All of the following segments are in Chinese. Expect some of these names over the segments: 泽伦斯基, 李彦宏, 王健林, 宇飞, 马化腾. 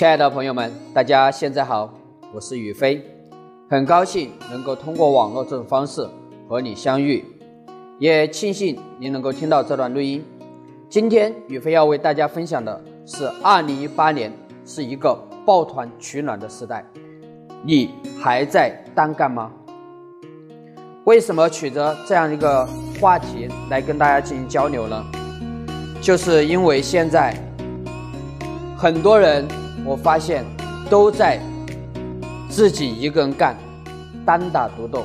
亲爱的朋友们，大家现在好，我是宇飞，很高兴能够通过网络这种方式和你相遇，也庆幸您能够听到这段录音。今天宇飞要为大家分享的是2018年是一个抱团取暖的时代，你还在单干吗？为什么取着这样一个话题来跟大家进行交流呢？就是因为现在很多人我发现都在自己一个人干，单打独斗。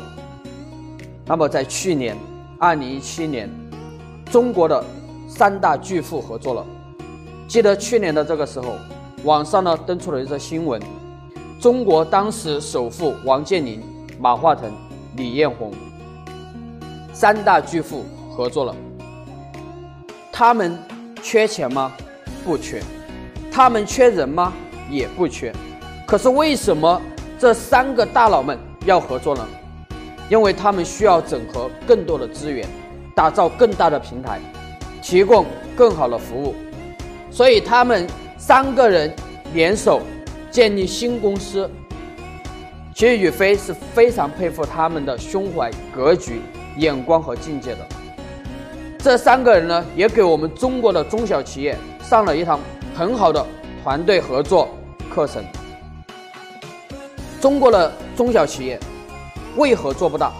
那么在去年2017年，中国的三大巨富合作了。记得去年的这个时候，网上呢登出了一则新闻，中国当时首富王健林、马化腾、李彦宏三大巨富合作了。他们缺钱吗？不缺。他们缺人吗？也不缺。可是为什么这三个大佬们要合作呢？因为他们需要整合更多的资源，打造更大的平台，提供更好的服务。所以他们三个人联手建立新公司。其实宇飞是非常佩服他们的胸怀、格局、眼光和境界的。这三个人呢，也给我们中国的中小企业上了一堂很好的团队合作课程。中国的中小企业为何做不大？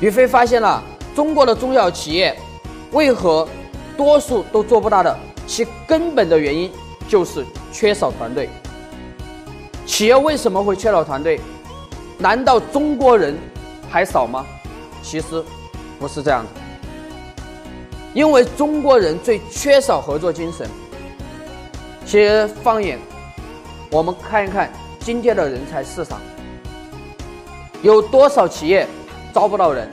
于飞发现了中国的中小企业为何多数都做不大的其根本的原因就是缺少团队。企业为什么会缺少团队？难道中国人还少吗？其实不是这样的。因为中国人最缺少合作精神。其实放眼我们看一看今天的人才市场，有多少企业招不到人，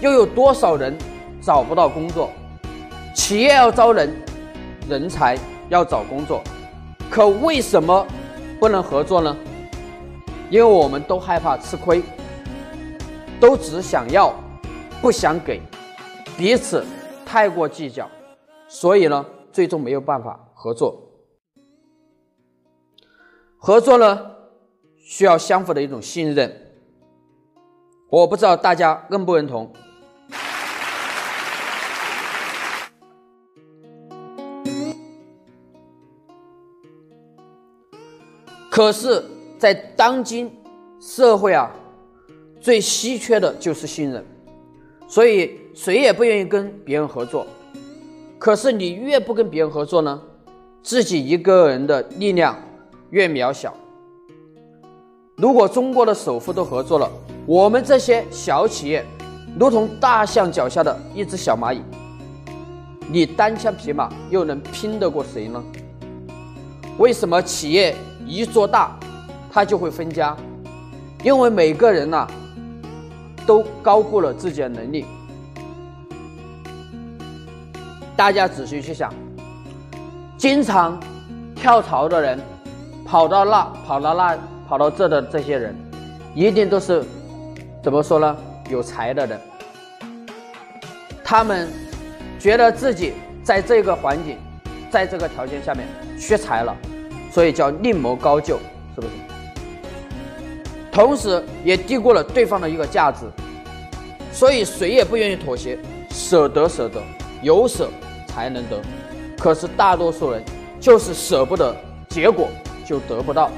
又有多少人找不到工作。企业要招人，人才要找工作，可为什么不能合作呢？因为我们都害怕吃亏，都只想要不想给，彼此太过计较，所以呢，最终没有办法合作。合作呢，需要相互的一种信任。我不知道大家认不认同。可是，在当今社会啊，最稀缺的就是信任，所以谁也不愿意跟别人合作。可是你越不跟别人合作呢，自己一个人的力量越渺小。如果中国的首富都合作了，我们这些小企业如同大象脚下的一只小蚂蚁，你单枪匹马又能拼得过谁呢？为什么企业一做大它就会分家？因为每个人啊都高估了自己的能力。大家仔细去想，经常跳槽的人，跑到这的这些人，一定都是怎么说呢？有才的人。他们觉得自己在这个环境，在这个条件下面缺才了，所以叫另谋高就，是不是？同时也低估了对方的一个价值，所以谁也不愿意妥协，舍得，有舍才能得。可是大多数人就是舍不得，结果就得不到。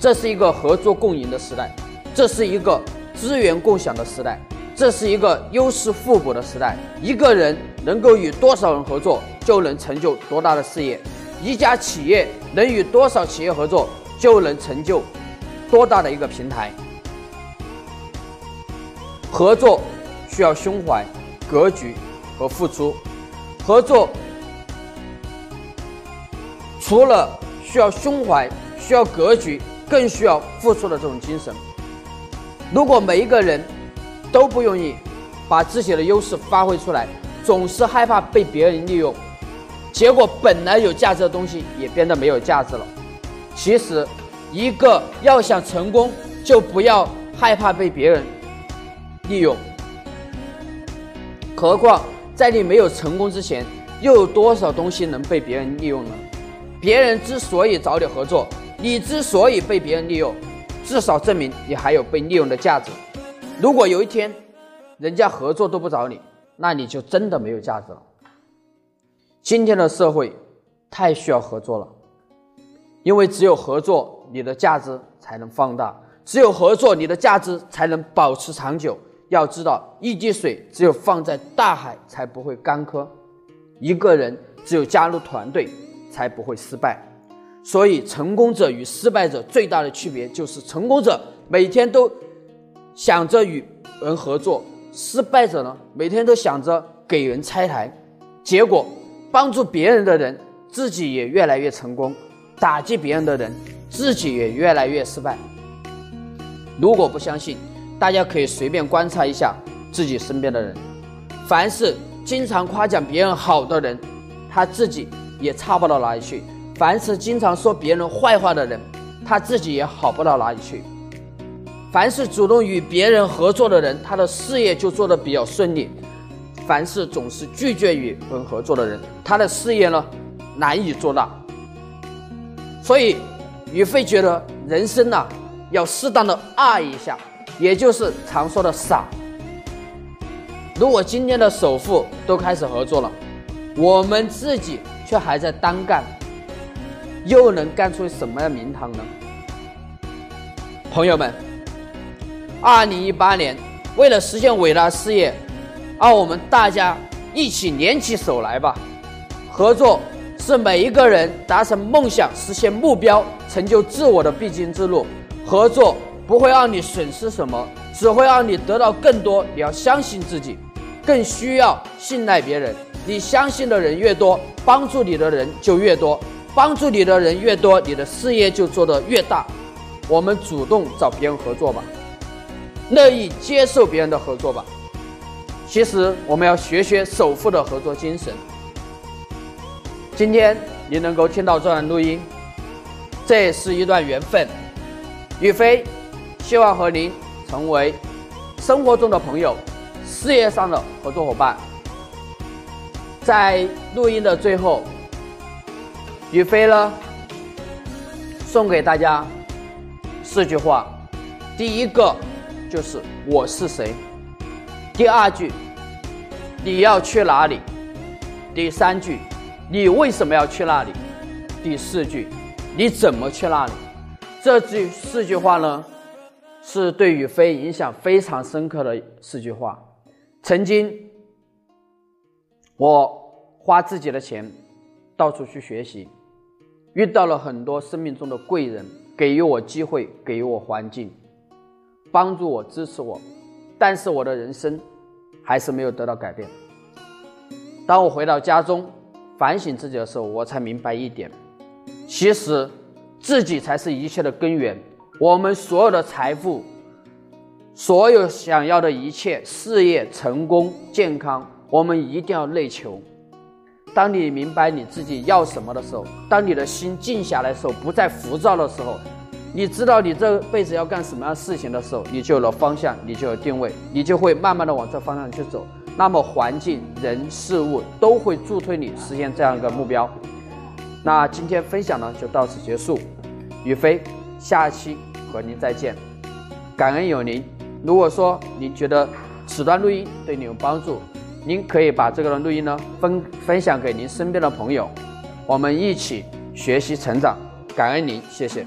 这是一个合作共赢的时代，这是一个资源共享的时代，这是一个优势互补的时代。一个人能够与多少人合作，就能成就多大的事业；一家企业能与多少企业合作，就能成就多大的一个平台。合作需要胸怀、格局和付出。合作除了需要胸怀、需要格局，更需要付出的这种精神。如果每一个人都不愿意把自己的优势发挥出来，总是害怕被别人利用，结果本来有价值的东西也变得没有价值了。其实一个要想成功，就不要害怕被别人利用。何况在你没有成功之前，又有多少东西能被别人利用呢？别人之所以找你合作，你之所以被别人利用，至少证明你还有被利用的价值。如果有一天人家合作都不找你，那你就真的没有价值了。今天的社会太需要合作了，因为只有合作，你的价值才能放大，只有合作，你的价值才能保持长久。要知道，一滴水只有放在大海才不会干涸，一个人只有加入团队才不会失败。所以成功者与失败者最大的区别就是，成功者每天都想着与人合作，失败者呢，每天都想着给人拆台。结果帮助别人的人自己也越来越成功，打击别人的人自己也越来越失败。如果不相信，大家可以随便观察一下自己身边的人，凡是经常夸奖别人好的人，他自己也差不到哪里去；凡是经常说别人坏话的人，他自己也好不到哪里去；凡是主动与别人合作的人，他的事业就做得比较顺利；凡是总是拒绝与人合作的人，他的事业呢，难以做大。所以宇飞觉得人生呢，要适当的爱一下，也就是常说的傻。如果今天的首富都开始合作了，我们自己却还在单干，又能干出什么样的名堂呢？朋友们，2018年，为了实现伟大事业，让我们大家一起联起手来吧！合作是每一个人达成梦想、实现目标、成就自我的必经之路。合作不会让你损失什么，只会让你得到更多。你要相信自己，更需要信赖别人。你相信的人越多，帮助你的人就越多，帮助你的人越多，你的事业就做得越大。我们主动找别人合作吧，乐意接受别人的合作吧。其实我们要学学首富的合作精神。今天你能够听到这段录音，这也是一段缘分。宇飞希望和您成为生活中的朋友，事业上的合作伙伴。在录音的最后，宇飞呢送给大家4句话，第一个就是我是谁，第二句你要去哪里，第三句你为什么要去那里，第四句你怎么去那里。这4句话呢，是对宇飞影响非常深刻的4句话。曾经我花自己的钱到处去学习，遇到了很多生命中的贵人，给予我机会，给予我环境，帮助我，支持我，但是我的人生还是没有得到改变。当我回到家中反省自己的时候，我才明白一点，其实自己才是一切的根源。我们所有的财富，所有想要的一切，事业、成功、健康，我们一定要内求。当你明白你自己要什么的时候，当你的心静下来的时候，不再浮躁的时候，你知道你这辈子要干什么样的事情的时候，你就有了方向，你就有定位，你就会慢慢的往这方向去走。那么环境、人、事物都会助推你实现这样一个目标。那今天分享呢就到此结束，宇飞下期和您再见，感恩有您。如果说您觉得此段录音对你有帮助，您可以把这个录音呢分享给您身边的朋友，我们一起学习成长。感恩您，谢谢。